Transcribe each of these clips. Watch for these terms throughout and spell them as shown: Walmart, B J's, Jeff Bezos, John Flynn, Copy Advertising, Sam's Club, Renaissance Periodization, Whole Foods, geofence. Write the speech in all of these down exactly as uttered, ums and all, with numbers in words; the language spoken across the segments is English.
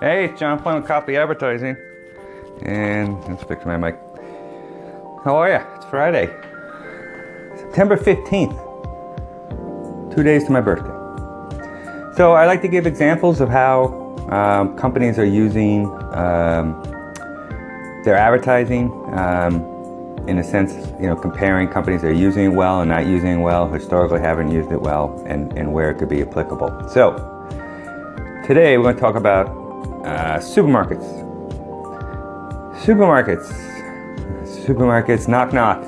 Hey, it's John Flynn with Copy Advertising. And let's fix my mic. How are ya? It's Friday, September fifteenth. Two days to my birthday. So I like to give examples of how um, companies are using um, their advertising um, in a sense, you know, comparing companies that are using it well and not using it well, historically haven't used it well, and, and where it could be applicable. So today we're going to talk about uh, supermarkets. Supermarkets, supermarkets, knock knock.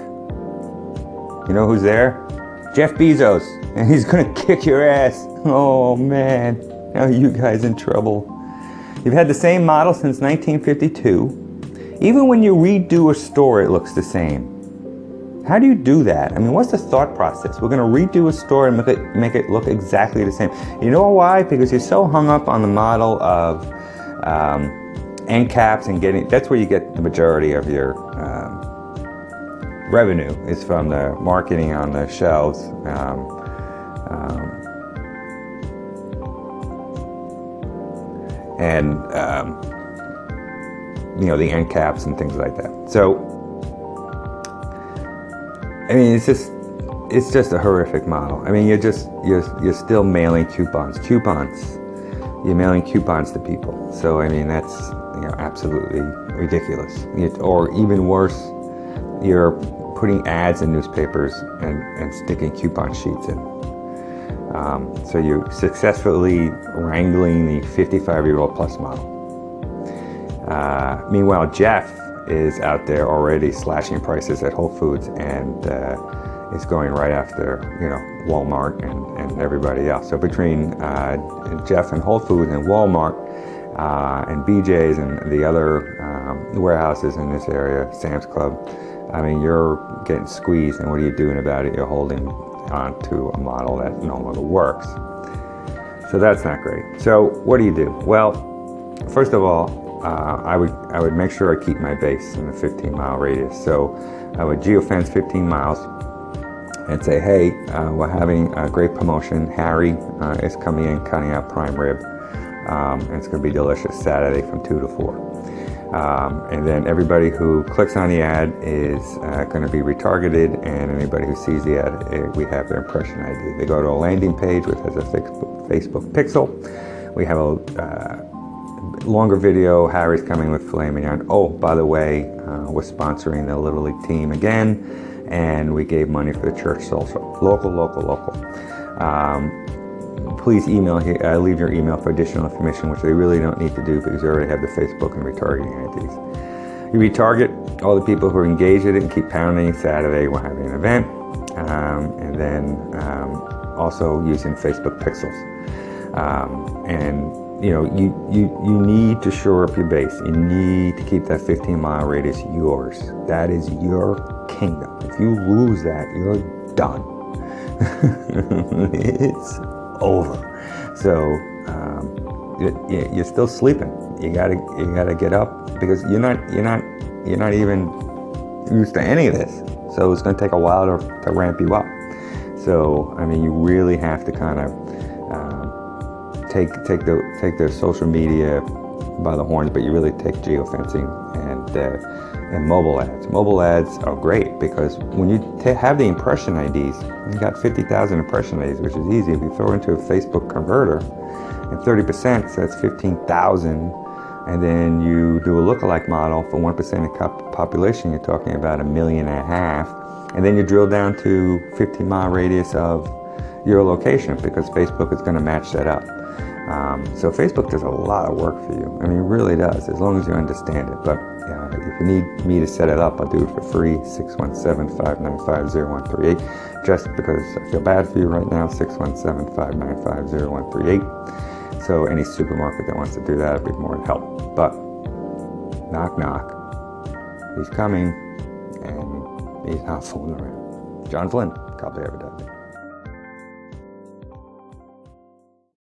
You know who's there? Jeff Bezos, and he's gonna kick your ass. Oh man, now you guys in trouble. You've had the same model since nineteen fifty-two. Even when you redo a store, it looks the same. How do you do that? I mean, what's the thought process? We're gonna redo a store and make it, make it look exactly the same. You know why? Because you're so hung up on the model of um, end caps and getting, that's where you get the majority of your um, revenue is from the marketing on the shelves. Um, um, and, um, you know, the end caps and things like that. So, I mean, it's just, it's just a horrific model. I mean, you're just, you're, you're still mailing coupons, coupons. You're mailing coupons to people. So, I mean, that's, you know, absolutely ridiculous. It, or even worse, you're putting ads in newspapers and, and sticking coupon sheets in. Um, so you're successfully wrangling the fifty-five-year-old plus model. Uh, meanwhile, Jeff is out there already slashing prices at Whole Foods and uh, is going right after, you know, Walmart and, and everybody else. So between uh, Jeff and Whole Foods and Walmart, Uh, and B J's and the other um, warehouses in this area, Sam's Club, I mean, you're getting squeezed, and what are you doing about it? You're holding on to a model that no longer works. So that's not great. So what do you do? Well, first of all, uh, I would I would make sure I keep my base in the fifteen mile radius. So I would geofence fifteen miles and say, hey, uh, we're having a great promotion. Harry uh, is coming in, cutting out prime rib. Um, and it's going to be delicious Saturday from two to four. Um, and then everybody who clicks on the ad is uh, going to be retargeted, and anybody who sees the ad, it, we have their impression I D. They go to a landing page which has a Facebook pixel. We have a uh, longer video. Harry's coming with filet mignon. Oh, by the way, uh, we're sponsoring the Little League team again, and we gave money for the church social. Local, local, local. Um, Please email here, uh, leave your email for additional information, which they really don't need to do because you already have the Facebook and retargeting I Ds. You retarget all the people who are engaged in it and keep pounding. Saturday we're having an event, um, and then um, also using Facebook pixels. Um, and you know, you, you, you need to shore up your base. You need to keep that fifteen mile radius yours. That is your kingdom. If you lose that, you're done. It's over. So um, you, you're still sleeping. You gotta, you gotta get up because you're not, you're not, you're not even used to any of this. So it's going to take a while to, to ramp you up. So I mean, you really have to kind of um, take take the take the social media by the horns, but you really take geofencing and uh, and mobile ads. Mobile ads are great because when you t- have the impression I Ds, you got fifty thousand impression I Ds, which is easy. If you throw into a Facebook converter and thirty percent, so that's fifteen thousand, and then you do a lookalike model for one percent of the population, you're talking about a million and a half, and then you drill down to fifteen mile radius of your location because Facebook is going to match that up. Um, so Facebook does a lot of work for you. I mean, it really does, as long as you understand it. But uh, if you need me to set it up, I'll do it for free, six one seven, five nine five, zero one three eight. Just because I feel bad for you right now, six one seven, five nine five, zero one three eight. So any supermarket that wants to do that, I'd be more than help. But, knock, knock. He's coming, and he's not fooling around. John Flynn, Copy Advertising.